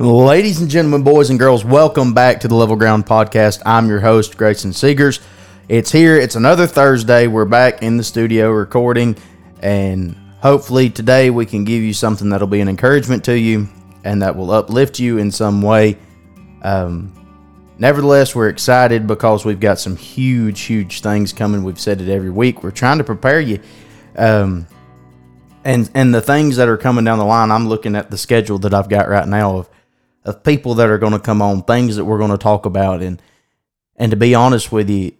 Ladies and gentlemen, boys and girls, welcome back to the Level Ground Podcast. I'm your host, Grayson Seegers. It's here. It's another Thursday. We're back in the studio recording, and hopefully today we can give you something that'll be an encouragement to you and that will uplift you in some way. Nevertheless, we're excited because we've got some huge, huge things coming. We've said it every week. We're trying to prepare you. And the things that are coming down the line, I'm looking at the schedule that I've got right now of people that are going to come on, things that we're going to talk about. And to be honest with you,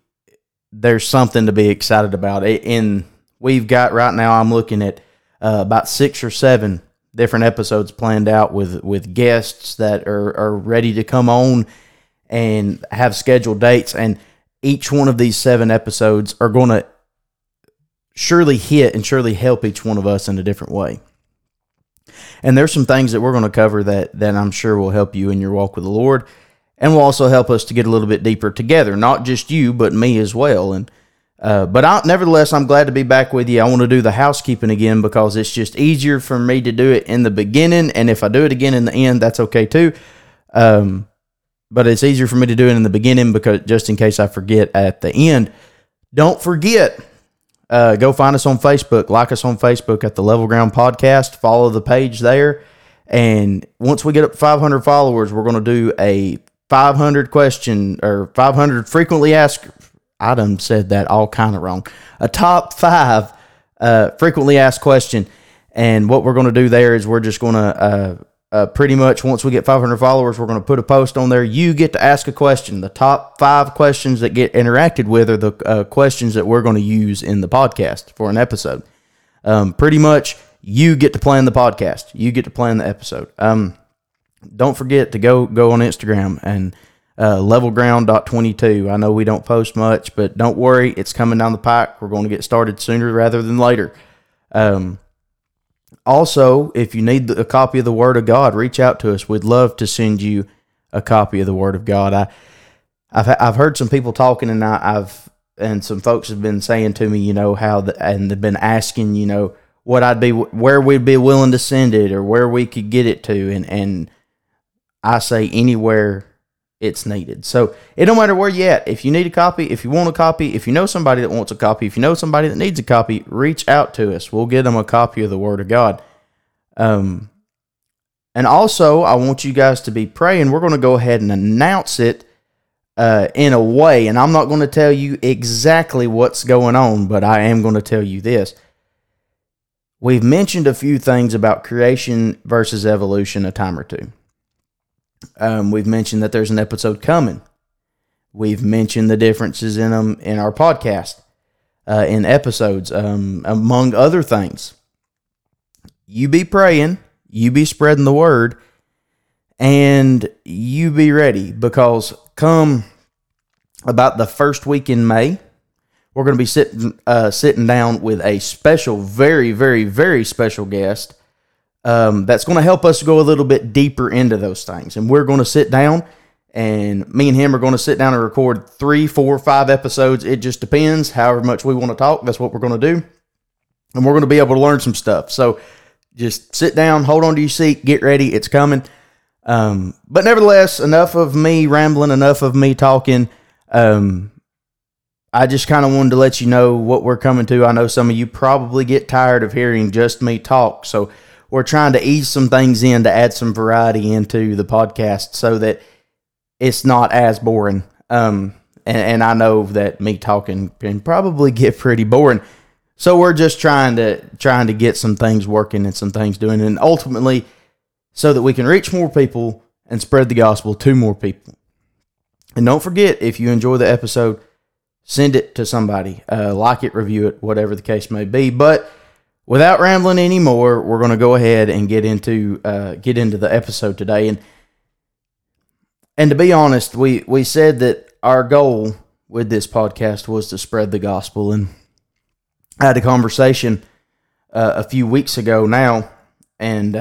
there's something to be excited about. And we've got right now, I'm looking at about 6 or 7 different episodes planned out with guests that are ready to come on and have scheduled dates. And each one of these 7 episodes are going to surely hit and surely help each one of us in a different way. And there's some things that we're going to cover that I'm sure will help you in your walk with the Lord, and will also help us to get a little bit deeper together, not just you, but me as well. And But nevertheless, I'm glad to be back with you. I want to do the housekeeping again because it's just easier for me to do it in the beginning. And if I do it again in the end, that's okay too. But it's easier for me to do it in the beginning because just in case I forget at the end. Don't forget, go find us on Facebook. Like us on Facebook at the Level Ground Podcast. Follow the page there. And once we get up to 500 followers, we're going to do a 500 question or 500 frequently asked. I done said that all kind of wrong. A top 5 frequently asked question. And what we're going to do there is we're just going to pretty much once we get 500 followers, we're going to put a post on there. You get to ask a question. The top 5 questions that get interacted with are the questions that we're going to use in the podcast for an episode. Pretty much you get to plan the podcast. You get to plan the episode. Don't forget to go on Instagram and levelground.22. I know we don't post much, but don't worry. It's coming down the pike. We're going to get started sooner rather than later. Also, if you need a copy of the Word of God, reach out to us. We'd love to send you a copy of the Word of God. I've heard some people talking, and I've some folks have been saying to me, you know, how and they've been asking, you know, where we'd be willing to send it or where we could get it to, and I say anywhere it's needed. So it don't matter where you're at. If you need a copy, if you want a copy, if you know somebody that wants a copy, if you know somebody that needs a copy, reach out to us. We'll get them a copy of the Word of God. And also, I want you guys to be praying. We're going to go ahead and announce it in a way, and I'm not going to tell you exactly what's going on, but I am going to tell you this. We've mentioned a few things about creation versus evolution a time or two. We've mentioned that there's an episode coming. We've mentioned the differences in them in our podcast, in episodes, among other things. You be praying, you be spreading the word, and you be ready because come about the first week in May, we're going to be sitting down with a special, very, very, very special guest. That's going to help us go a little bit deeper into those things. And we're going to sit down, and me and him are going to sit down and record 3, 4, 5 episodes. It just depends however much we want to talk. That's what we're going to do. And we're going to be able to learn some stuff. So just sit down, hold on to your seat, get ready. It's coming. But nevertheless, enough of me rambling, enough of me talking. I just kind of wanted to let you know what we're coming to. I know some of you probably get tired of hearing just me talk. So we're trying to ease some things in to add some variety into the podcast so that it's not as boring. And I know that me talking can probably get pretty boring. So we're just trying to get some things working and some things doing. And ultimately, so that we can reach more people and spread the gospel to more people. And don't forget, if you enjoy the episode, send it to somebody. Like it, review it, whatever the case may be. But without rambling anymore, we're going to go ahead and get into the episode today. And to be honest, we said that our goal with this podcast was to spread the gospel. And I had a conversation a few weeks ago now, and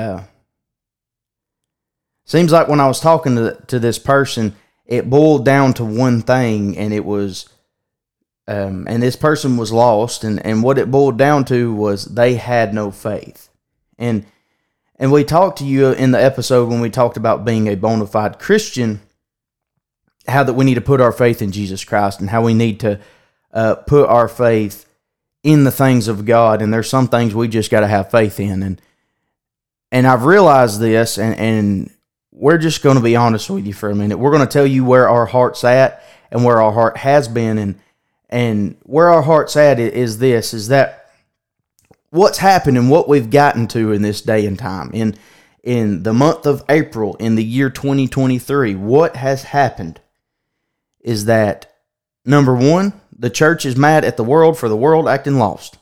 seems like when I was talking to this person, it boiled down to one thing, and it was. And this person was lost, and what it boiled down to was they had no faith. And And we talked to you in the episode when we talked about being a bona fide Christian, how that we need to put our faith in Jesus Christ and how we need to put our faith in the things of God. And there's some things we just got to have faith in. And I've realized this, and we're just going to be honest with you for a minute. We're going to tell you where our heart's at and where our heart has been. And where our heart's at is this, is that what's happened and what we've gotten to in this day and time, in the month of April, in the year 2023, what has happened is that, number one, the church is mad at the world for the world acting lost.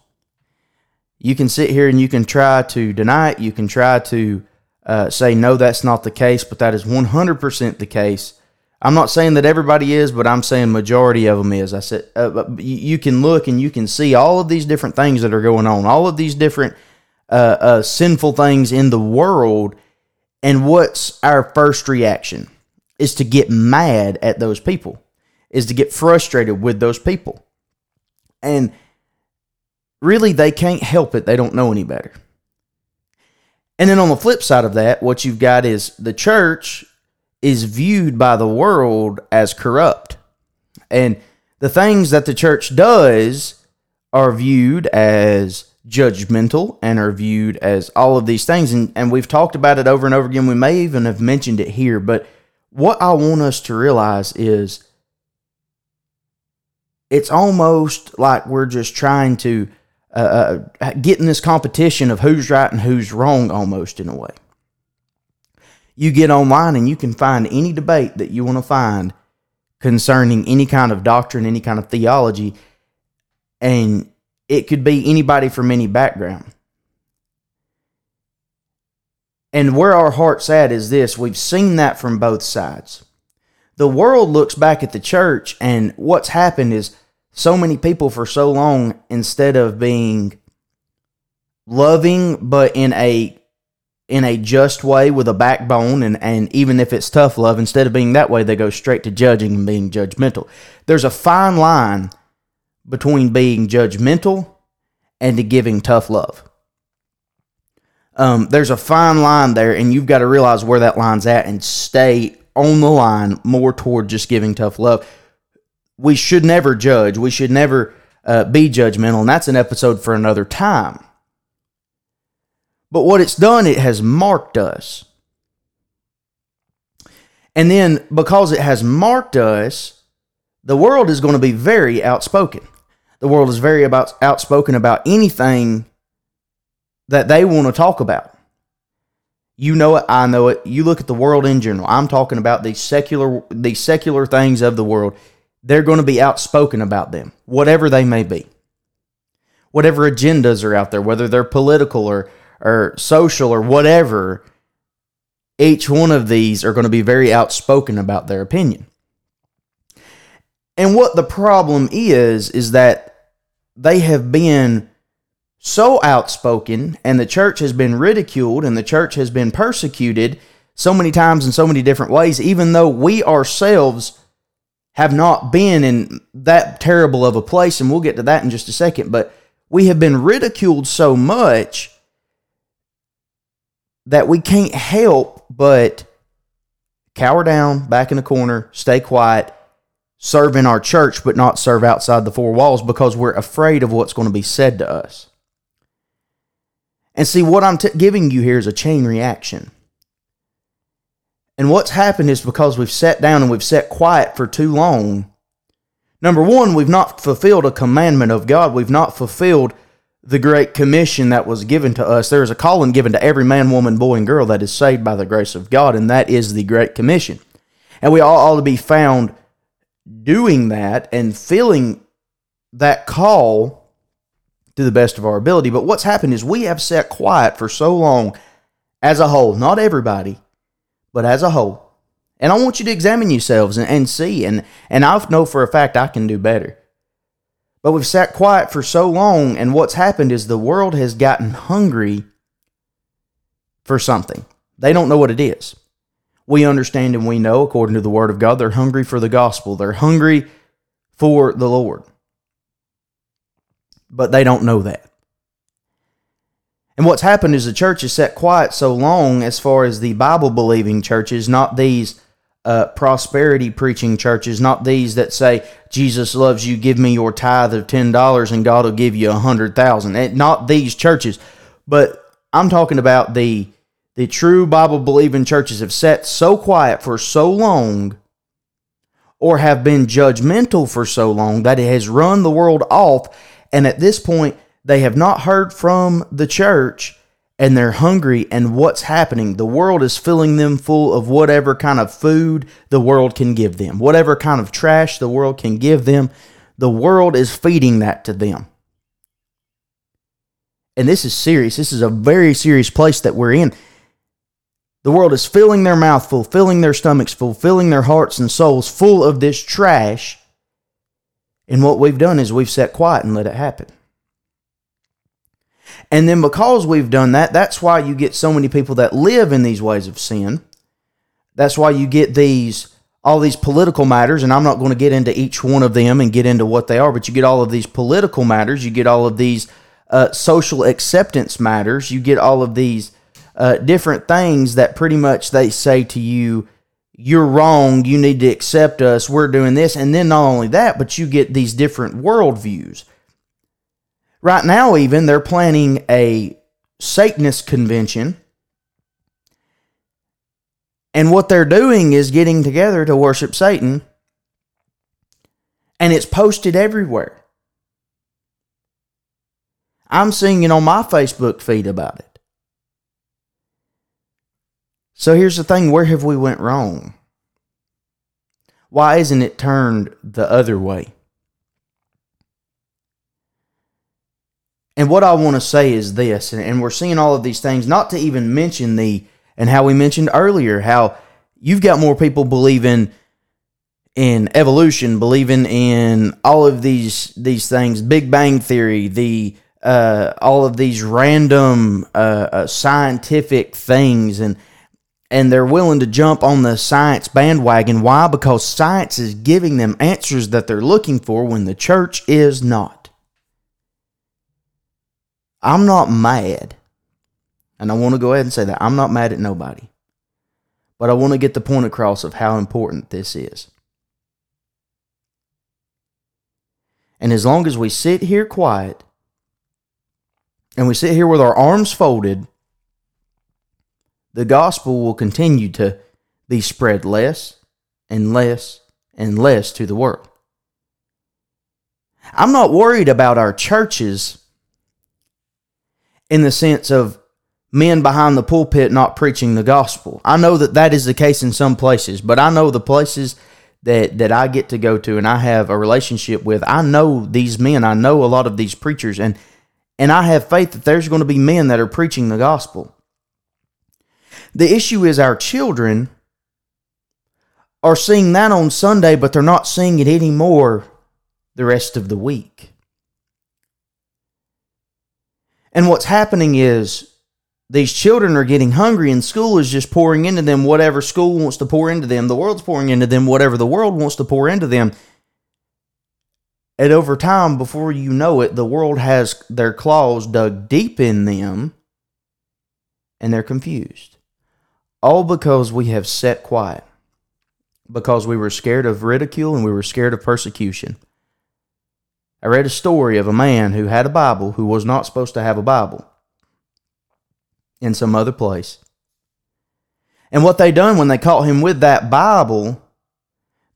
You can sit here and you can try to deny it. You can try to say, no, that's not the case, but that is 100% the case. I'm not saying that everybody is, but I'm saying majority of them is. I said you can look and you can see all of these different things that are going on, all of these different sinful things in the world, and what's our first reaction is to get mad at those people, is to get frustrated with those people. And really, they can't help it. They don't know any better. And then on the flip side of that, what you've got is the church is viewed by the world as corrupt. And the things that the church does are viewed as judgmental and are viewed as all of these things. And we've talked about it over and over again. We may even have mentioned it here. But what I want us to realize is it's almost like we're just trying to get in this competition of who's right and who's wrong almost in a way. You get online and you can find any debate that you want to find concerning any kind of doctrine, any kind of theology, and it could be anybody from any background. And where our heart's at is this, we've seen that from both sides. The world looks back at the church, and what's happened is so many people for so long, instead of being loving but in a just way with a backbone, and even if it's tough love, instead of being that way, they go straight to judging and being judgmental. There's a fine line between being judgmental and to giving tough love. There's a fine line there, and you've got to realize where that line's at and stay on the line more toward just giving tough love. We should never judge. We should never be judgmental, and that's an episode for another time. But what it's done, it has marked us. And then because it has marked us, the world is going to be very outspoken. The world is very outspoken about anything that they want to talk about. You know it, I know it. You look at the world in general. I'm talking about the secular things of the world. They're going to be outspoken about them, whatever they may be. Whatever agendas are out there, whether they're political or social or whatever, each one of these are going to be very outspoken about their opinion. And what the problem is that they have been so outspoken, and the church has been ridiculed, and the church has been persecuted so many times in so many different ways, even though we ourselves have not been in that terrible of a place, and we'll get to that in just a second, but we have been ridiculed so much that we can't help but cower down, back in the corner, stay quiet, serve in our church, but not serve outside the four walls because we're afraid of what's going to be said to us. And see, what I'm giving you here is a chain reaction. And what's happened is because we've sat down and we've sat quiet for too long, number one, we've not fulfilled a commandment of God. We've not fulfilled the Great Commission that was given to us. There is a calling given to every man, woman, boy, and girl that is saved by the grace of God, and that is the Great Commission. And we all ought to be found doing that and filling that call to the best of our ability. But what's happened is we have sat quiet for so long as a whole, not everybody, but as a whole. And I want you to examine yourselves and see, and I know for a fact I can do better. But we've sat quiet for so long, and what's happened is the world has gotten hungry for something. They don't know what it is. We understand and we know, according to the Word of God, they're hungry for the gospel. They're hungry for the Lord. But they don't know that. And what's happened is the church is set quiet so long, as far as the Bible-believing churches, not these prosperity-preaching churches, not these that say, Jesus loves you, give me your tithe of $10 and God will give you $100,000. Not these churches. But I'm talking about the true Bible-believing churches have sat so quiet for so long, or have been judgmental for so long, that it has run the world off, and at this point, they have not heard from the church, and they're hungry, and what's happening? The world is filling them full of whatever kind of food the world can give them, whatever kind of trash the world can give them. The world is feeding that to them. And this is serious. This is a very serious place that we're in. The world is filling their mouth full, filling their stomachs full, filling their hearts and souls full of this trash. And what we've done is we've sat quiet and let it happen. And then because we've done that, that's why you get so many people that live in these ways of sin. That's why you get all these political matters, and I'm not going to get into each one of them and get into what they are, but you get all of these political matters, you get all of these social acceptance matters, you get all of these different things that pretty much they say to you, you're wrong, you need to accept us, we're doing this, and then not only that, but you get these different worldviews. Right now, even, they're planning a Satanist convention. And what they're doing is getting together to worship Satan. And it's posted everywhere. I'm seeing it on my Facebook feed about it. So here's the thing, where have we went wrong? Why isn't it turned the other way? And what I want to say is this, and we're seeing all of these things, not to even mention and how we mentioned earlier, how you've got more people believing in evolution, believing in all of these things, Big Bang Theory, all of these random scientific things, and they're willing to jump on the science bandwagon. Why? Because science is giving them answers that they're looking for when the church is not. I'm not mad, and I want to go ahead and say that. I'm not mad at nobody, but I want to get the point across of how important this is. And as long as we sit here quiet, and we sit here with our arms folded, the gospel will continue to be spread less and less and less to the world. I'm not worried about our churches in the sense of men behind the pulpit not preaching the gospel. I know that is the case in some places, but I know the places that I get to go to and I have a relationship with, I know these men, I know a lot of these preachers, and I have faith that there's going to be men that are preaching the gospel. The issue is our children are seeing that on Sunday, but they're not seeing it anymore the rest of the week. And what's happening is these children are getting hungry, and school is just pouring into them whatever school wants to pour into them. The world's pouring into them whatever the world wants to pour into them. And over time, before you know it, the world has their claws dug deep in them, and they're confused. All because we have sat quiet. Because we were scared of ridicule and we were scared of persecution. I read a story of a man who had a Bible who was not supposed to have a Bible in some other place. And what they done when they caught him with that Bible,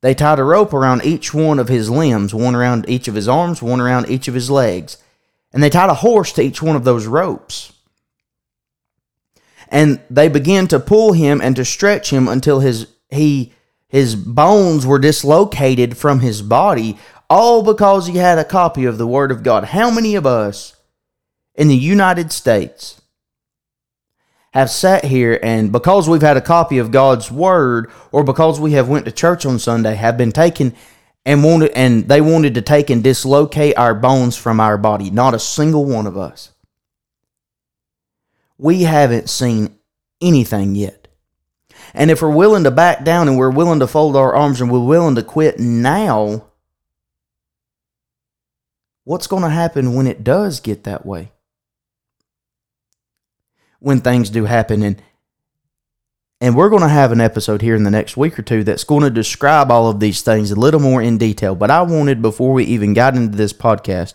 they tied a rope around each one of his limbs, one around each of his arms, one around each of his legs. And they tied a horse to each one of those ropes. And they began to pull him and to stretch him until his bones were dislocated from his body, all because he had a copy of the Word of God. How many of us in the United States have sat here and because we've had a copy of God's Word or because we have went to church on Sunday have been taken and they wanted to take and dislocate our bones from our body? Not a single one of us. We haven't seen anything yet. And if we're willing to back down and we're willing to fold our arms and we're willing to quit now, what's going to happen when it does get that way? when things do happen. And we're going to have an episode here in the next week or two that's going to describe all of these things a little more in detail. But I wanted, before we even got into this podcast,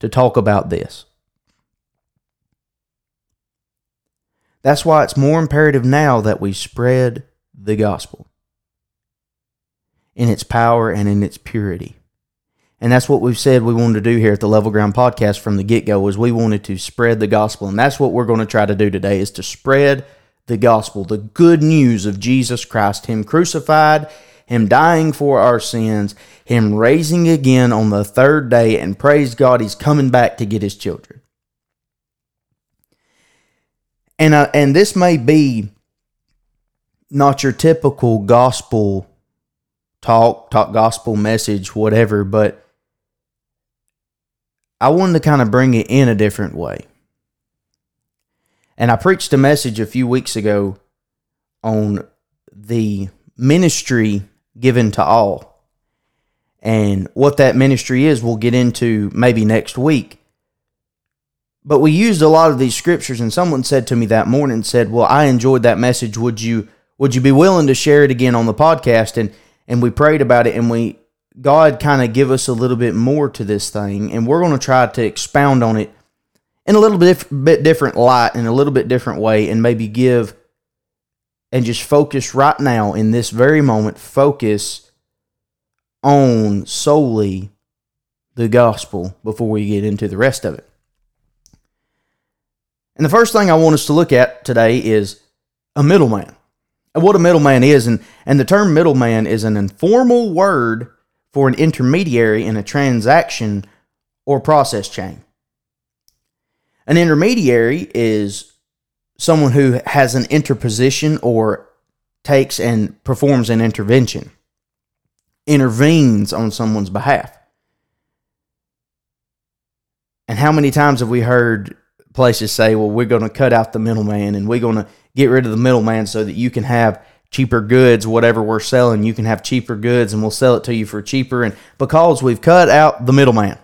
to talk about this. That's why it's more imperative now that we spread the gospel in its power and in its purity. And that's what we've said we wanted to do here at the Level Ground Podcast from the get-go, is we wanted to spread the gospel. And that's what we're going to try to do today, is to spread the gospel, the good news of Jesus Christ, Him crucified, Him dying for our sins, Him raising again on the third day, and praise God, He's coming back to get His children. And this may be not your typical gospel talk, gospel message, whatever, but I wanted to kind of bring it in a different way. And I preached a message a few weeks ago on the ministry given to all. And what that ministry is, we'll get into maybe next week. But we used a lot of these scriptures, and someone said to me that morning, said, well, I enjoyed that message. Would you be willing to share it again on the podcast? And we prayed about it, and God kind of give us a little bit more to this thing. And we're going to try to expound on it in a little bit different light, in a little bit different way, and maybe give and just focus right now in this very moment, focus on solely the gospel before we get into the rest of it. And the first thing I want us to look at today is a middleman. And what a middleman is, and the term middleman is an informal word for an intermediary in a transaction or process chain. An intermediary is someone who has an interposition or takes and performs an intervention, intervenes on someone's behalf. And how many times have we heard places say, well, we're going to cut out the middleman and we're going to get rid of the middleman so that you can have cheaper goods, whatever we're selling, you can have cheaper goods and we'll sell it to you for cheaper, and because we've cut out the middleman.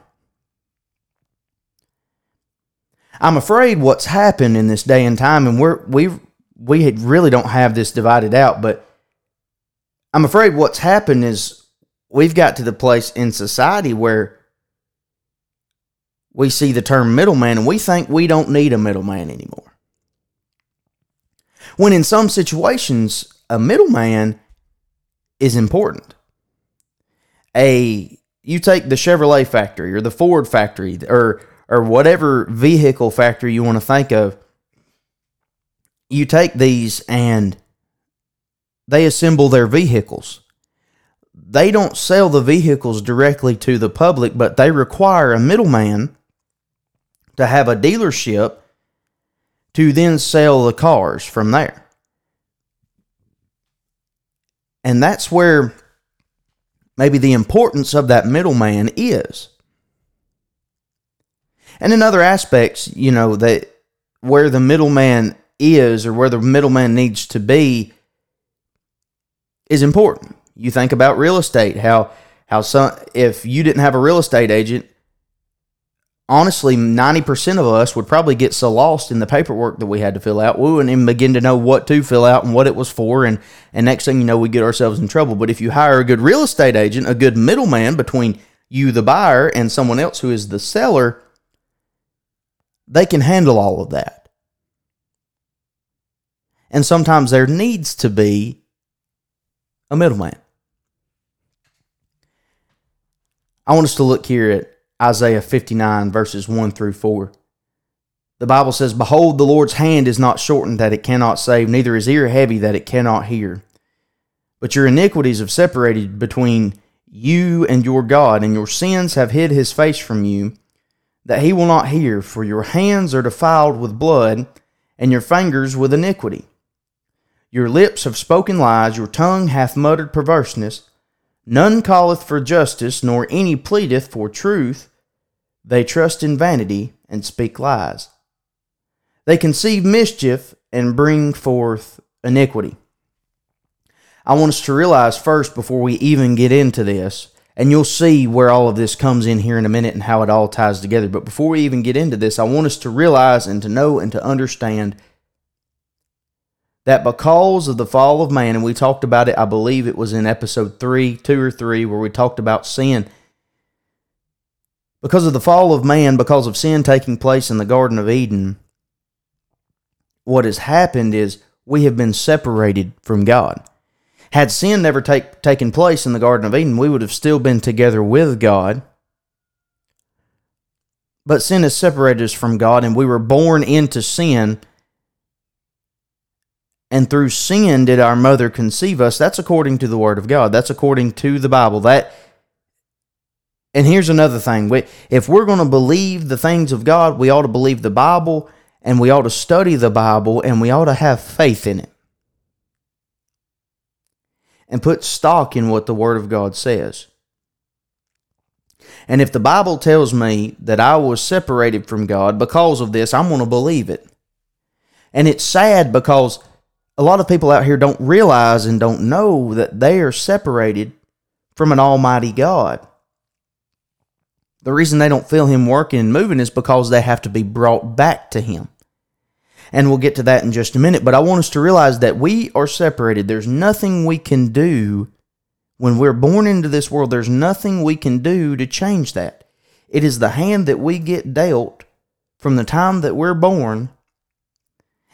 I'm afraid what's happened in this day and time, and we really don't have this divided out, but I'm afraid what's happened is we've got to the place in society where we see the term middleman and we think we don't need a middleman anymore. When in some situations, a middleman is important. You take the Chevrolet factory or the Ford factory or whatever vehicle factory you want to think of, you take these and they assemble their vehicles. They don't sell the vehicles directly to the public, but they require a middleman to have a dealership to then sell the cars from there. And that's where maybe the importance of that middleman is. And in other aspects, you know, that where the middleman is or where the middleman needs to be is important. You think about real estate, how some, if you didn't have a real estate agent, honestly, 90% of us would probably get so lost in the paperwork that we had to fill out. We wouldn't even begin to know what to fill out and what it was for, and next thing you know, we get ourselves in trouble. But if you hire a good real estate agent, a good middleman between you, the buyer, and someone else who is the seller, they can handle all of that. And sometimes there needs to be a middleman. I want us to look here at Isaiah 59, verses 1 through 4. The Bible says, "Behold, the Lord's hand is not shortened that it cannot save, neither is ear heavy that it cannot hear. But your iniquities have separated between you and your God, and your sins have hid His face from you, that He will not hear, for your hands are defiled with blood, and your fingers with iniquity. Your lips have spoken lies, your tongue hath muttered perverseness. None calleth for justice, nor any pleadeth for truth. They trust in vanity, and speak lies. They conceive mischief, and bring forth iniquity." I want us to realize first, before we even get into this, and you'll see where all of this comes in here in a minute and how it all ties together. But before we even get into this, I want us to realize and to know and to understand that because of the fall of man, and we talked about it, I believe it was in episode 2 or 3, where we talked about sin. Because of the fall of man, because of sin taking place in the Garden of Eden, what has happened is we have been separated from God. Had sin never taken place in the Garden of Eden, we would have still been together with God. But sin has separated us from God, and we were born into sin. And through sin did our mother conceive us. That's according to the Word of God. That's according to the Bible. And here's another thing. If we're going to believe the things of God, we ought to believe the Bible, and we ought to study the Bible, and we ought to have faith in it. And put stock in what the Word of God says. And if the Bible tells me that I was separated from God because of this, I'm going to believe it. And it's sad because a lot of people out here don't realize and don't know that they are separated from an almighty God. The reason they don't feel Him working and moving is because they have to be brought back to Him. And we'll get to that in just a minute. But I want us to realize that we are separated. There's nothing we can do when we're born into this world. There's nothing we can do to change that. It is the hand that we get dealt from the time that we're born,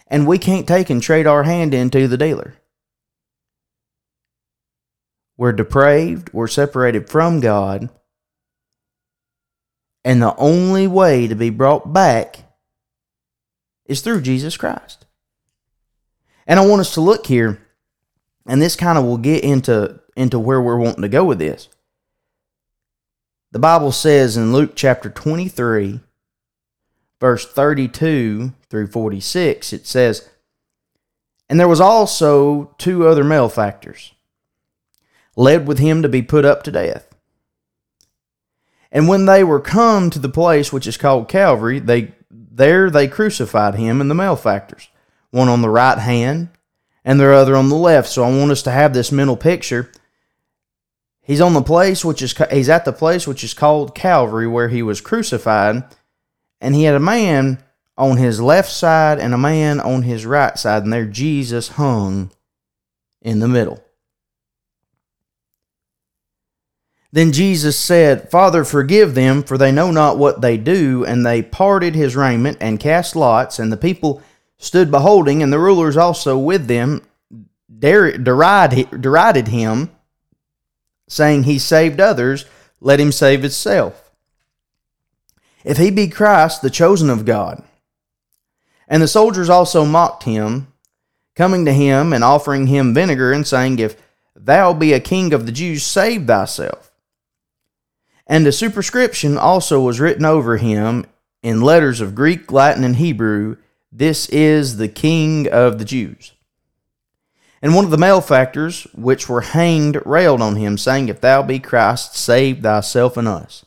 and we can't take and trade our hand into the dealer. We're depraved. We're separated from God. And the only way to be brought back is through Jesus Christ. And I want us to look here, and this kind of will get into where we're wanting to go with this. The Bible says in Luke chapter 23, verse 32 through 46, it says, "And there was also 2 other malefactors, led with him to be put up to death. And when they were come to the place which is called Calvary, they crucified him and the malefactors, one on the right hand and the other on the left." So I want us to have this mental picture. He's at the place which is called Calvary, where he was crucified, and he had a man on his left side and a man on his right side, and there Jesus hung in the middle. Then Jesus said, "Father, forgive them, for they know not what they do." And they parted his raiment and cast lots, and the people stood beholding, and the rulers also with them derided him, saying, "He saved others, let him save himself, if he be Christ, the chosen of God." And the soldiers also mocked him, coming to him and offering him vinegar, and saying, "If thou be a king of the Jews, save thyself." And a superscription also was written over him in letters of Greek, Latin, and Hebrew, "This is the King of the Jews." And one of the malefactors which were hanged railed on him, saying, "If thou be Christ, save thyself and us."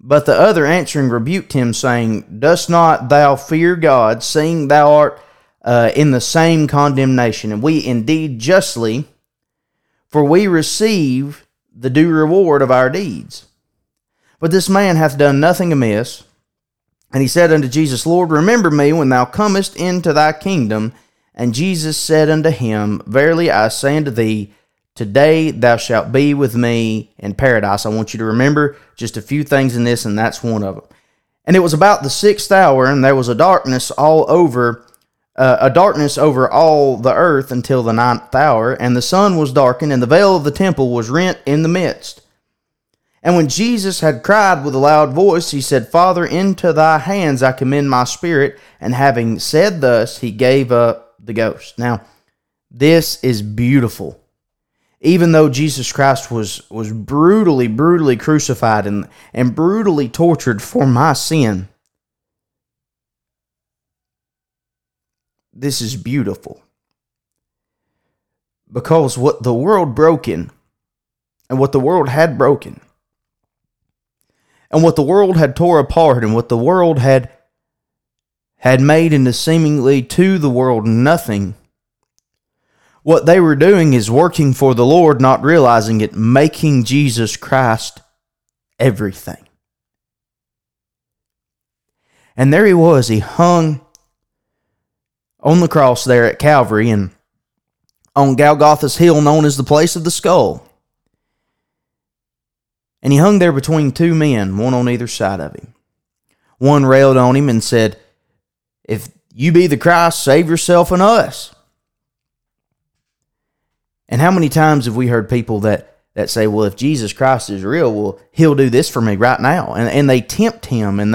But the other answering rebuked him, saying, "Dost not thou fear God, seeing thou art in the same condemnation? And we indeed justly, for we receive the due reward of our deeds. But this man hath done nothing amiss." And he said unto Jesus, "Lord, remember me when thou comest into thy kingdom." And Jesus said unto him, "Verily I say unto thee, today thou shalt be with me in paradise." I want you to remember just a few things in this, and that's one of them. And it was about the 6th hour, and there was a darkness over all the earth until the 9th hour, and the sun was darkened, and the veil of the temple was rent in the midst. And when Jesus had cried with a loud voice, he said, "Father, into thy hands I commend my spirit." And having said thus, he gave up the ghost. Now, this is beautiful. Even though Jesus Christ was brutally, brutally crucified and brutally tortured for my sin, this is beautiful, because what the world broken and what the world had broken and what the world had tore apart and what the world had made into seemingly to the world nothing, what they were doing is working for the Lord, not realizing it, making Jesus Christ everything. And there he was. He hung on the cross there at Calvary and on Golgotha's hill known as the place of the skull. And he hung there between two men, one on either side of him. One railed on him and said, "If you be the Christ, save yourself and us." And how many times have we heard people that say, "Well, if Jesus Christ is real, well, he'll do this for me right now." And they tempt him, and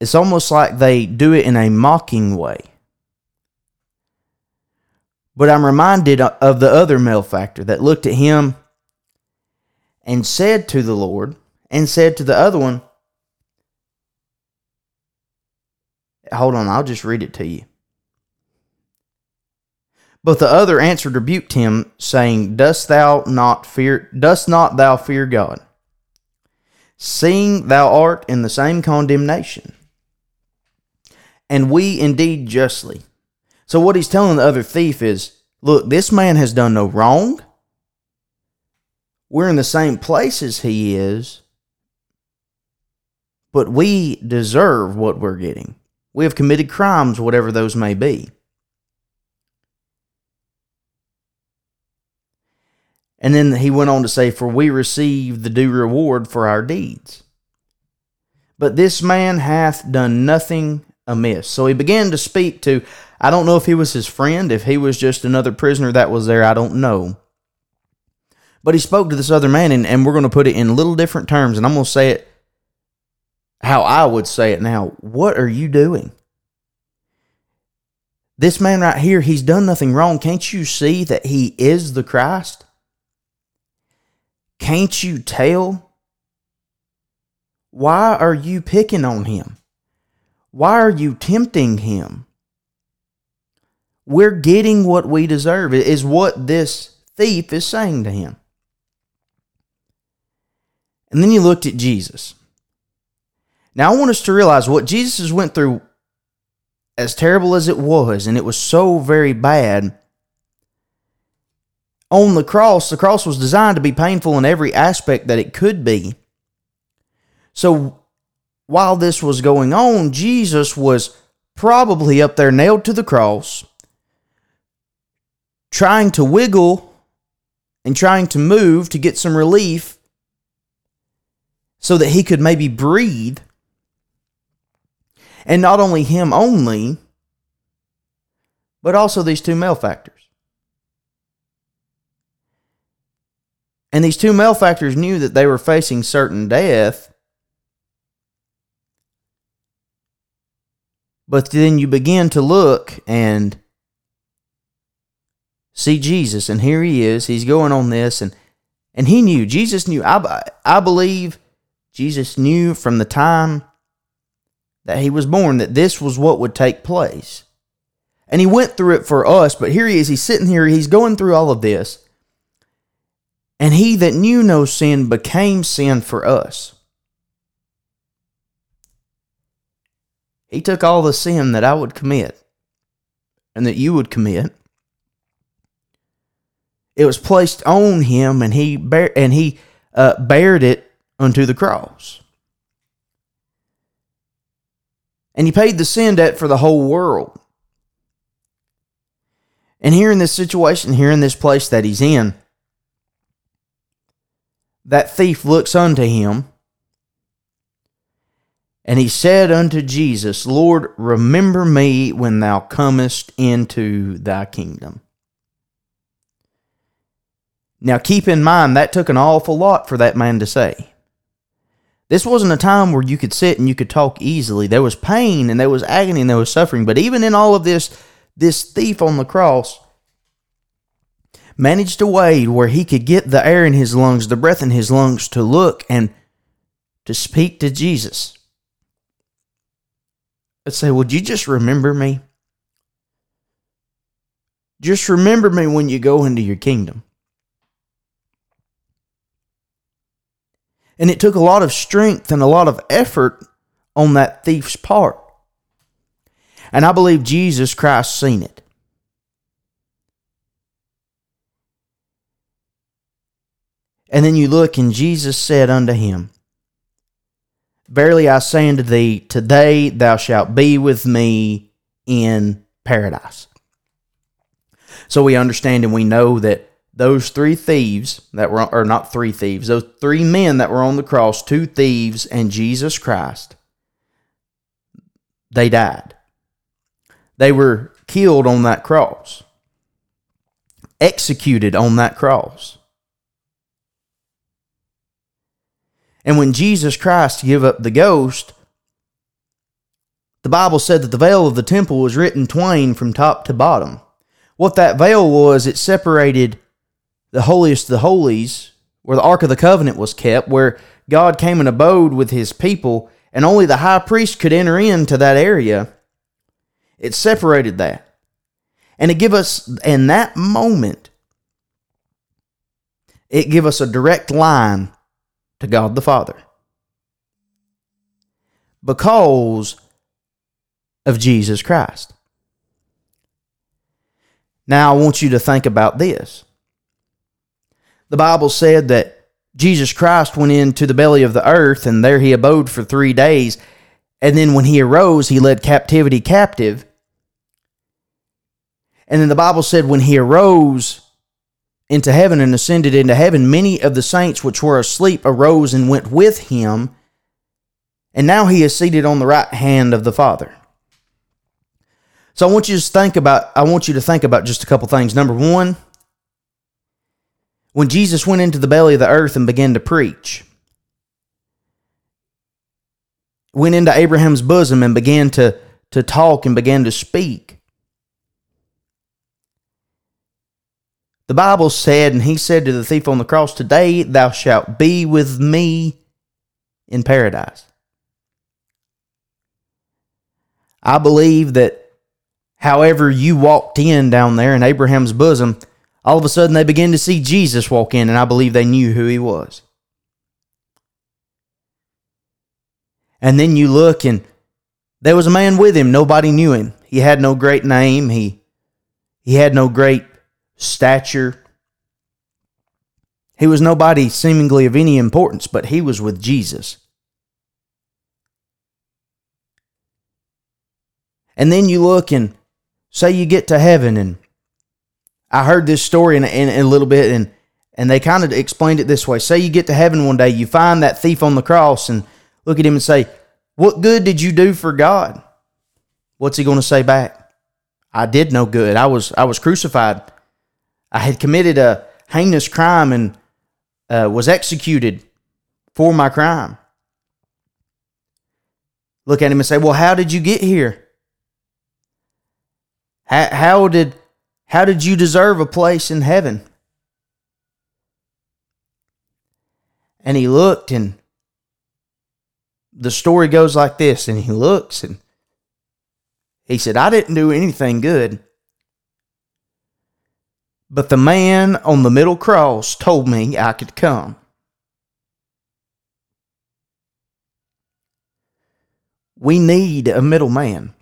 it's almost like they do it in a mocking way. But I'm reminded of the other malefactor that looked at him and said to the Lord, and said to the other one, hold on, I'll just read it to you. But the other answered, rebuked him, saying, Dost not thou fear God, seeing thou art in the same condemnation? And we indeed justly. So what he's telling the other thief is, look, this man has done no wrong. We're in the same place as he is, but we deserve what we're getting. We have committed crimes, whatever those may be. And then he went on to say, "For we receive the due reward for our deeds. But this man hath done nothing amiss." So he began to speak to, I don't know if he was his friend, if he was just another prisoner that was there, I don't know. But he spoke to this other man, and we're going to put it in little different terms, and I'm going to say it how I would say it now. What are you doing? This man right here, he's done nothing wrong. Can't you see that he is the Christ? Can't you tell? Why are you picking on him? Why are you tempting him? We're getting what we deserve, is what this thief is saying to him. And then he looked at Jesus. Now I want us to realize what Jesus went through, as terrible as it was, and it was so very bad, on the cross was designed to be painful in every aspect that it could be. So while this was going on, Jesus was probably up there nailed to the cross, trying to wiggle and trying to move to get some relief so that he could maybe breathe. And not only him only, but also these two malefactors. And these two malefactors knew that they were facing certain death. But then you begin to look and see Jesus, and here he is. He's going on this, and he knew. Jesus knew. I believe Jesus knew from the time that he was born that this was what would take place. And he went through it for us, but here he is. He's sitting here. He's going through all of this. And he that knew no sin became sin for us. He took all the sin that I would commit and that you would commit. It was placed on him, and he bared it unto the cross. And he paid the sin debt for the whole world. And here in this situation, here in this place that he's in, that thief looks unto him, and he said unto Jesus, "Lord, remember me when thou comest into thy kingdom." Now keep in mind, that took an awful lot for that man to say. This wasn't a time where you could sit and you could talk easily. There was pain, and there was agony, and there was suffering. But even in all of this thief on the cross managed a way where he could get the air in his lungs, the breath in his lungs, to look and to speak to Jesus. I'd say, "Would you just remember me? Just remember me when you go into your kingdom." And it took a lot of strength and a lot of effort on that thief's part. And I believe Jesus Christ seen it. And then you look, and Jesus said unto him, "Verily I say unto thee, today thou shalt be with me in paradise. So we understand and we know that those three thieves that were, or not three thieves, those three men that were on the cross, two thieves and Jesus Christ, they died. They were killed on that cross, executed on that cross. And when Jesus Christ gave up the ghost, the Bible said that the veil of the temple was rent in twain from top to bottom. What that veil was, it separated the holiest of the holies, where the Ark of the Covenant was kept, where God came and abode with His people, and only the high priest could enter into that area. It separated that. And it gave us, in that moment, it gave us a direct line to God the Father, because of Jesus Christ. Now I want you to think about this. The Bible said that Jesus Christ went into the belly of the earth, and there He abode for 3 days. And then when He arose, He led captivity captive. And then the Bible said when He arose into heaven and ascended into heaven, many of the saints which were asleep arose and went with Him. And now He is seated on the right hand of the Father. So I want you to think about just a couple things. Number one, when Jesus went into the belly of the earth and began to preach, went into Abraham's bosom and began to talk and began to speak, the Bible said, and He said to the thief on the cross, "Today thou shalt be with me in paradise." I believe that however you walked in down there in Abraham's bosom, all of a sudden they began to see Jesus walk in, and I believe they knew who He was. And then you look, and there was a man with Him. Nobody knew Him. He had no great name. He had no great stature. He was nobody seemingly of any importance, but he was with Jesus. And then you look, and say you get to heaven, and I heard this story in a little bit, and they kind of explained it this way. Say you get to heaven one day, you find that thief on the cross and look at him and say, "What good did you do for God?" What's he going to say back? "I did no good. I was crucified. I had committed a heinous crime and was executed for my crime." Look at him and say, "Well, how did you get here? How did you deserve a place in heaven?" And he looked, and the story goes like this, and he looks, and he said, "I didn't do anything good. But the man on the middle cross told me I could come." We need a middleman.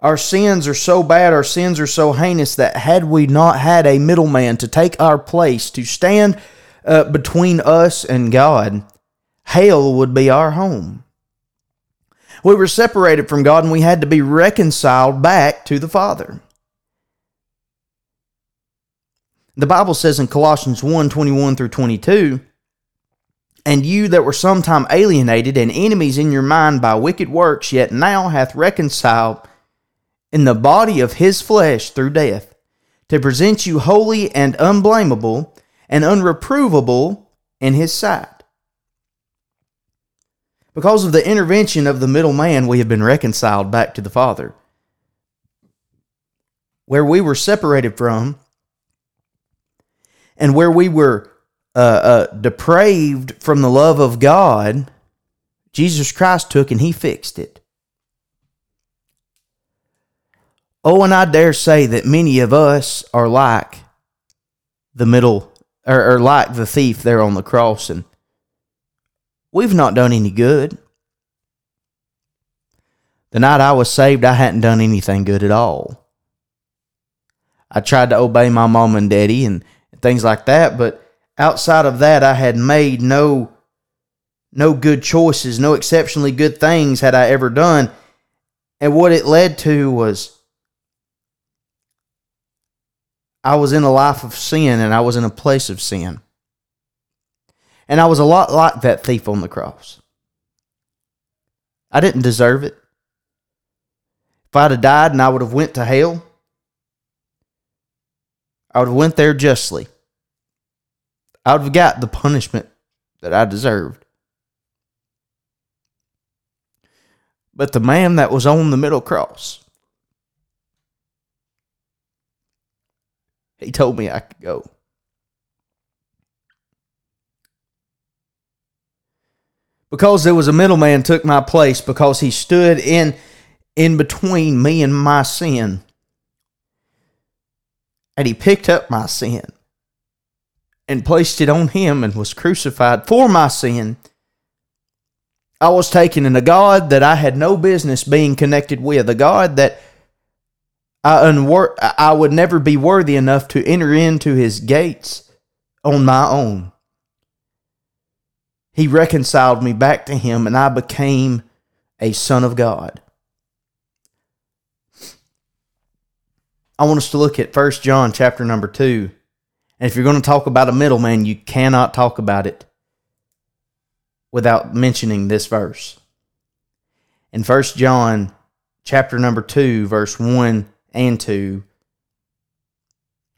Our sins are so bad, our sins are so heinous, that had we not had a middleman to take our place, to stand between us and God, hell would be our home. We were separated from God, and we had to be reconciled back to the Father. The Bible says in Colossians 1:21 through 22, "And you that were sometime alienated and enemies in your mind by wicked works, yet now hath reconciled in the body of His flesh through death, to present you holy and unblameable and unreprovable in His sight." Because of the intervention of the middle man, we have been reconciled back to the Father. Where we were separated from, and where we were depraved from the love of God, Jesus Christ took and He fixed it. Oh, and I dare say that many of us are like the middle, or like the thief there on the cross, and we've not done any good. The night I was saved, I hadn't done anything good at all. I tried to obey my mom and daddy and things like that, but outside of that, I had made no good choices, no exceptionally good things had I ever done. And what it led to was I was in a life of sin, and I was in a place of sin. And I was a lot like that thief on the cross. I didn't deserve it. If I'd have died and I would have went to hell, I would have went there justly. I would have got the punishment that I deserved. But the man that was on the middle cross, he told me I could go. Because there was a middleman took my place, because he stood in between me and my sin. And he picked up my sin and placed it on him and was crucified for my sin. I was taken in a God that I had no business being connected with, a God that I would never be worthy enough to enter into his gates on my own. He reconciled me back to him, and I became a son of God. I want us to look at 1 John chapter number 2. And if you're going to talk about a middleman, you cannot talk about it without mentioning this verse. In 1 John chapter number 2, verse 1 and 2,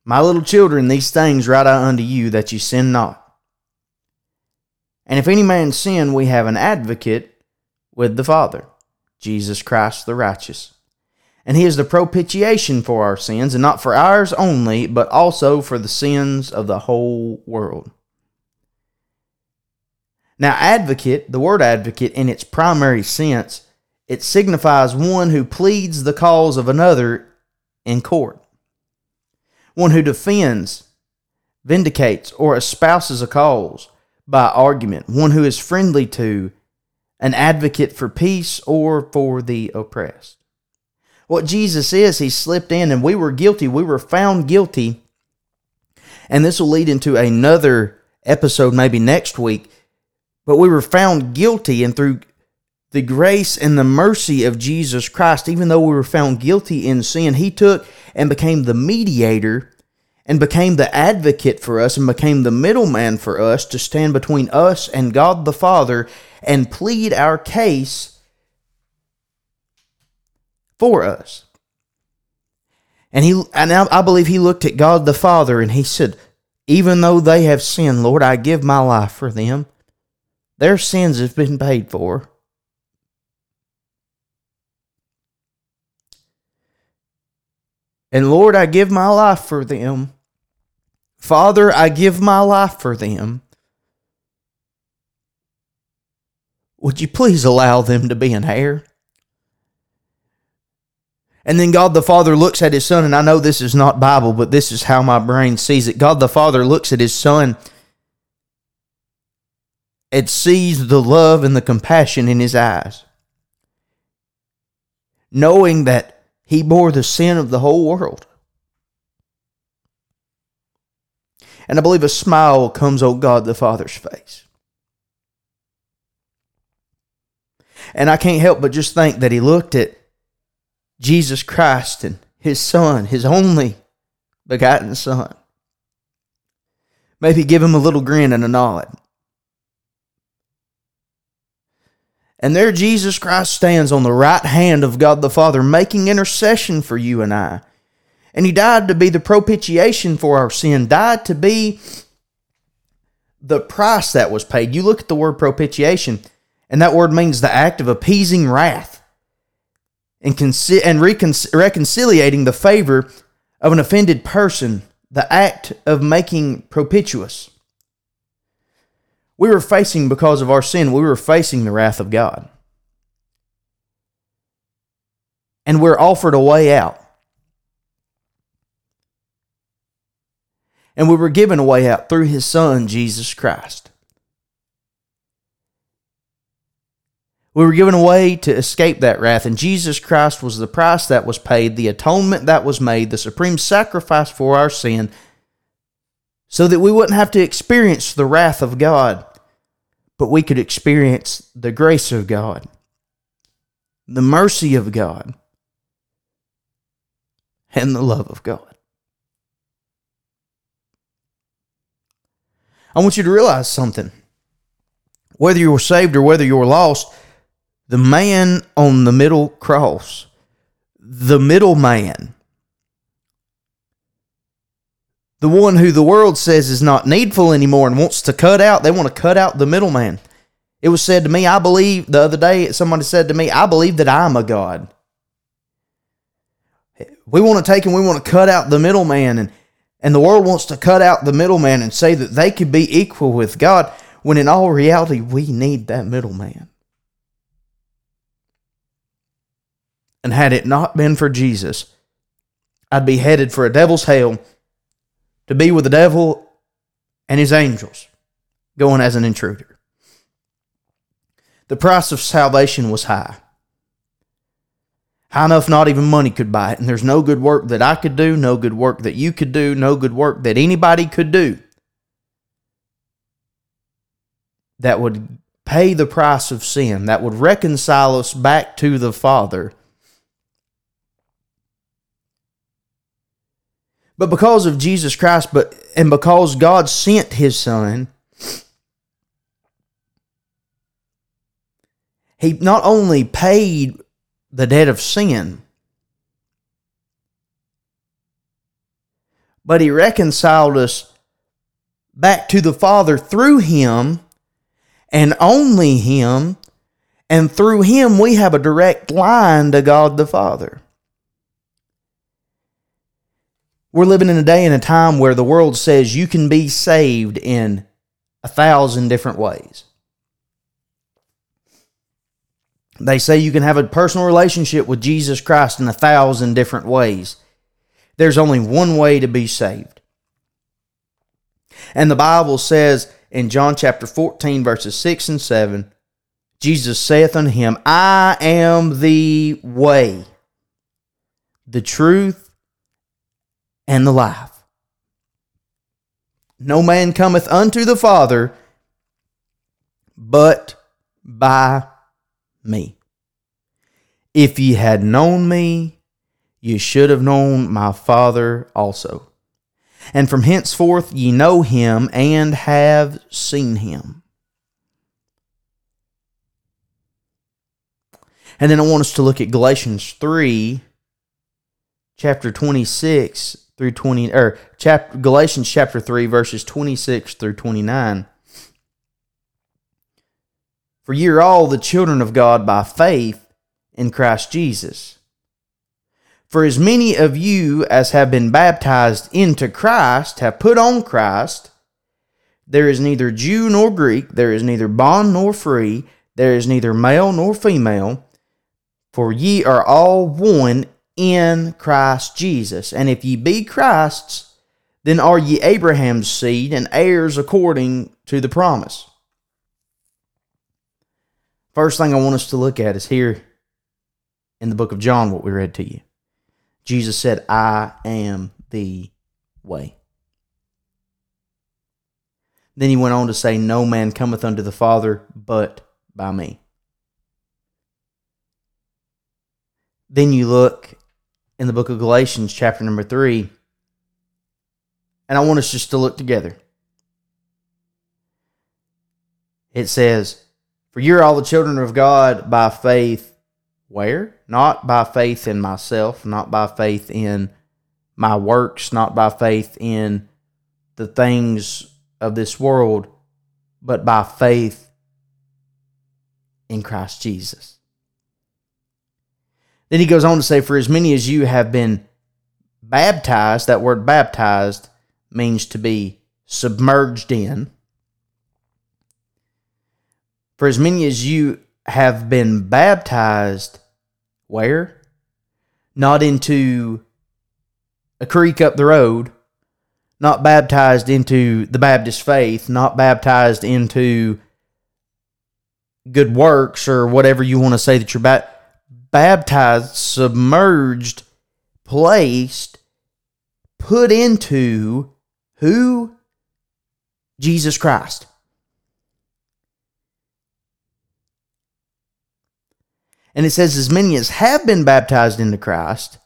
"My little children, these things write I unto you, that ye sin not. And if any man sin, we have an advocate with the Father, Jesus Christ the righteous. And he is the propitiation for our sins, and not for ours only, but also for the sins of the whole world." Now, advocate, the word advocate, in its primary sense, it signifies one who pleads the cause of another in court, one who defends, vindicates, or espouses a cause by argument, one who is friendly to, an advocate for peace or for the oppressed. What Jesus is, he slipped in, and we were guilty. We were found guilty. And this will lead into another episode maybe next week. But we were found guilty, and through the grace and the mercy of Jesus Christ, even though we were found guilty in sin, he took and became the mediator and became the advocate for us and became the middleman for us to stand between us and God the Father and plead our case for us. And I believe he looked at God the Father and he said, "Even though they have sinned, Lord, I give my life for them. Their sins have been paid for." And Lord, I give my life for them. Father, I give my life for them. Would you please allow them to be an heir? And then God the Father looks at his son, and I know this is not Bible, but this is how my brain sees it. God the Father looks at his son and sees the love and the compassion in his eyes, knowing that he bore the sin of the whole world. And I believe a smile comes on God the Father's face. And I can't help but just think that he looked at Jesus Christ and his son, his only begotten son. Maybe give him a little grin and a nod. And there Jesus Christ stands on the right hand of God the Father, making intercession for you and I. And he died to be the propitiation for our sin, died to be the price that was paid. You look at the word propitiation, and that word means the act of appeasing wrath and reconciliating the favor of an offended person, the act of making propitious. We were facing, because of our sin, we were facing the wrath of God. And we're offered a way out. And we were given a way out through his son, Jesus Christ. We were given a way to escape that wrath, and Jesus Christ was the price that was paid, the atonement that was made, the supreme sacrifice for our sin, so that we wouldn't have to experience the wrath of God, but we could experience the grace of God. the mercy of God, and the love of God. I want you to realize something. Whether you were saved or whether you were lost, the man on the middle cross, the middleman, the one who the world says is not needful anymore and wants to cut out, they want to cut out the middleman. It was said to me, I believe, the other day, somebody said to me, I believe that I'm a God. We want to take and we want to cut out the middleman, and the world wants to cut out the middleman and say that they could be equal with God, when in all reality, we need that middleman. And had it not been for Jesus, I'd be headed for a devil's hell to be with the devil and his angels, going as an intruder. The price of salvation was high. High enough not even money could buy it, and there's no good work that I could do, no good work that you could do, no good work that anybody could do that would pay the price of sin, that would reconcile us back to the Father. But because of Jesus Christ, and because God sent His Son, He not only paid the debt of sin, but He reconciled us back to the Father through Him, and only Him, and through Him we have a direct line to God the Father. We're living in a day and a time where the world says you can be saved in 1,000 different ways. They say you can have a personal relationship with Jesus Christ in 1,000 different ways. There's only one way to be saved. And the Bible says in John chapter 14, verses 6 and 7, Jesus saith unto him, I am the way, the truth, and the life. No man cometh unto the Father but by me. If ye had known me, ye should have known my Father also. And from henceforth ye know him and have seen him. And then I want us to look at Galatians 3, chapter 26. Through 20, or chapter Galatians chapter 3, verses 26 through 29. For ye are all the children of God by faith in Christ Jesus. For as many of you as have been baptized into Christ have put on Christ. There is neither Jew nor Greek, there is neither bond nor free, there is neither male nor female, for ye are all one in Christ Jesus. And if ye be Christ's, then are ye Abraham's seed and heirs according to the promise. First thing I want us to look at is here in the book of John, what we read to you. Jesus said, I am the way. Then he went on to say, no man cometh unto the Father but by me. Then you look in the book of Galatians, chapter number 3. And I want us just to look together. It says, for you're all the children of God by faith, where? Not by faith in myself, not by faith in my works, not by faith in the things of this world, but by faith in Christ Jesus. Then he goes on to say, for as many as you have been baptized, that word baptized means to be submerged in. For as many as you have been baptized, where? Not into a creek up the road, not baptized into the Baptist faith, not baptized into good works or whatever you want to say that you're baptized. Baptized, submerged, placed, put into who? Jesus Christ. And it says, as many as have been baptized into Christ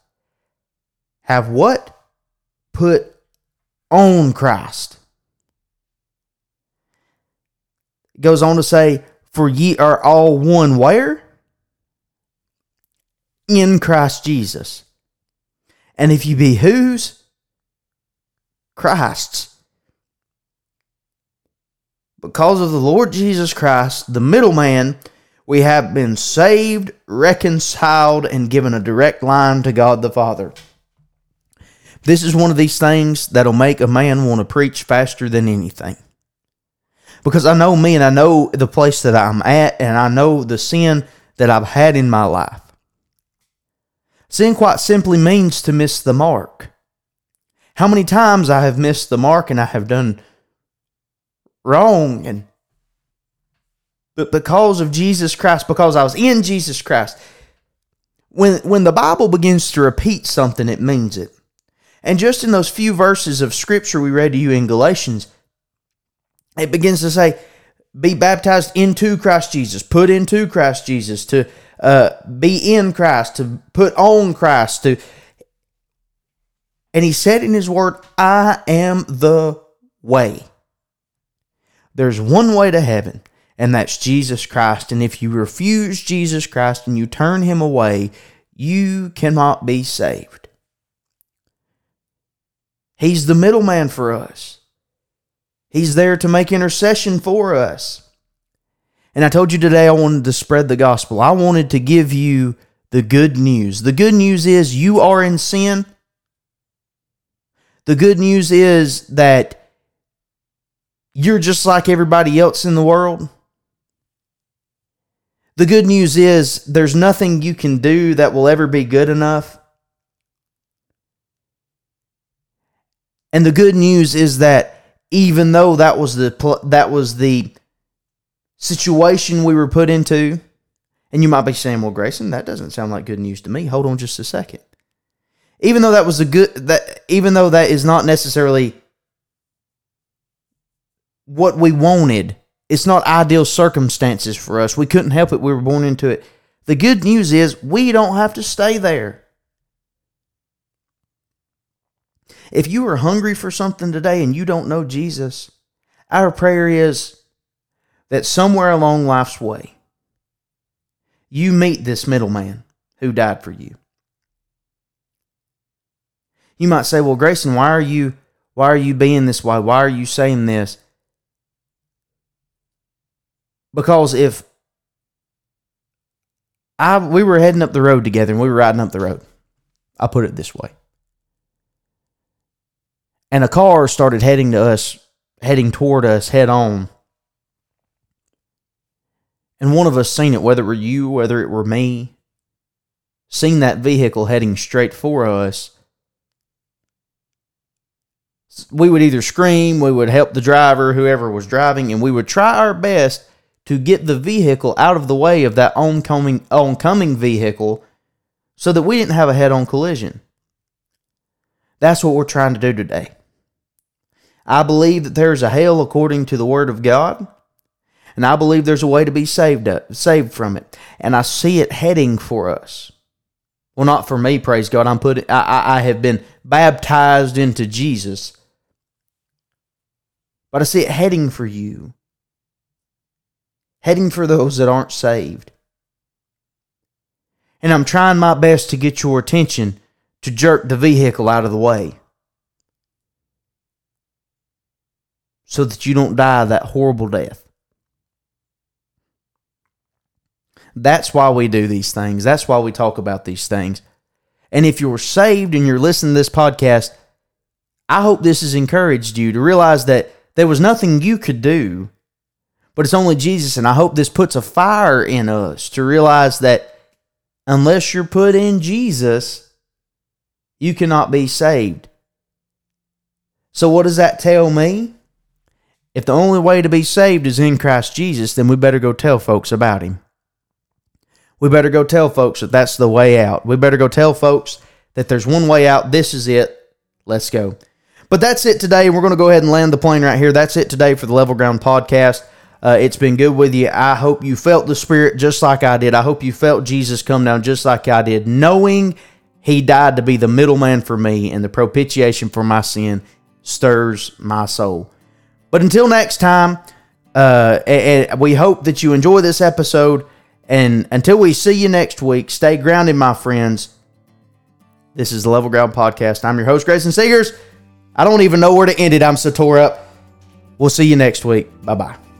have what? Put on Christ. It goes on to say, for ye are all one where? In Christ Jesus. And if you be whose? Christ's. Because of the Lord Jesus Christ, the middleman, we have been saved, reconciled, and given a direct line to God the Father. This is one of these things that'll make a man want to preach faster than anything. Because I know me and I know the place that I'm at and I know the sin that I've had in my life. Sin quite simply means to miss the mark. How many times I have missed the mark and I have done wrong, and but because of Jesus Christ, because I was in Jesus Christ, when the Bible begins to repeat something, it means it. And just in those few verses of Scripture we read to you in Galatians, it begins to say, be baptized into Christ Jesus, put into Christ Jesus, to be in Christ, to put on Christ. And he said in his word, I am the way. There's one way to heaven, and that's Jesus Christ. And if you refuse Jesus Christ and you turn him away, you cannot be saved. He's the middleman for us. He's there to make intercession for us. And I told you today I wanted to spread the gospel. I wanted to give you the good news. The good news is you are in sin. The good news is that you're just like everybody else in the world. The good news is there's nothing you can do that will ever be good enough. And the good news is that even though that was the situation we were put into, and you might be saying, well, Grayson, that doesn't sound like good news to me. Hold on just a second. Even though that is not necessarily what we wanted. It's not ideal circumstances for us. We couldn't help it. We were born into it. The good news is we don't have to stay there. If you are hungry for something today and you don't know Jesus, our prayer is that somewhere along life's way, you meet this middleman who died for you. You might say, well, Grayson, why are you being this way? Why are you saying this? Because if we were heading up the road together and we were riding up the road, I'll put it this way, and a car started heading toward us head on, and one of us seen it, whether it were you, whether it were me, seen that vehicle heading straight for us, we would either scream, we would help the driver, whoever was driving, and we would try our best to get the vehicle out of the way of that oncoming vehicle so that we didn't have a head-on collision. That's what we're trying to do today. I believe that there's a hell according to the Word of God, and I believe there's a way to be saved from it, and I see it heading for us. Well, not for me, praise God. I have been baptized into Jesus, but I see it heading for you. Heading for those that aren't saved. And I'm trying my best to get your attention to jerk the vehicle out of the way so that you don't die that horrible death. That's why we do these things. That's why we talk about these things. And if you're saved and you're listening to this podcast, I hope this has encouraged you to realize that there was nothing you could do, but it's only Jesus, and I hope this puts a fire in us to realize that unless you're put in Jesus, you cannot be saved. So what does that tell me? If the only way to be saved is in Christ Jesus, then we better go tell folks about him. We better go tell folks that that's the way out. We better go tell folks that there's one way out. This is it. Let's go. But that's it today. We're going to go ahead and land the plane right here. That's it today for the Level Ground Podcast. It's been good with you. I hope you felt the Spirit just like I did. I hope you felt Jesus come down just like I did, knowing He died to be the middleman for me, and the propitiation for my sin stirs my soul. But until next time, we hope that you enjoy this episode. And until we see you next week, stay grounded, my friends. This is the Level Ground Podcast. I'm your host, Grayson Seegers. I don't even know where to end it. I'm so tore up. We'll see you next week. Bye-bye.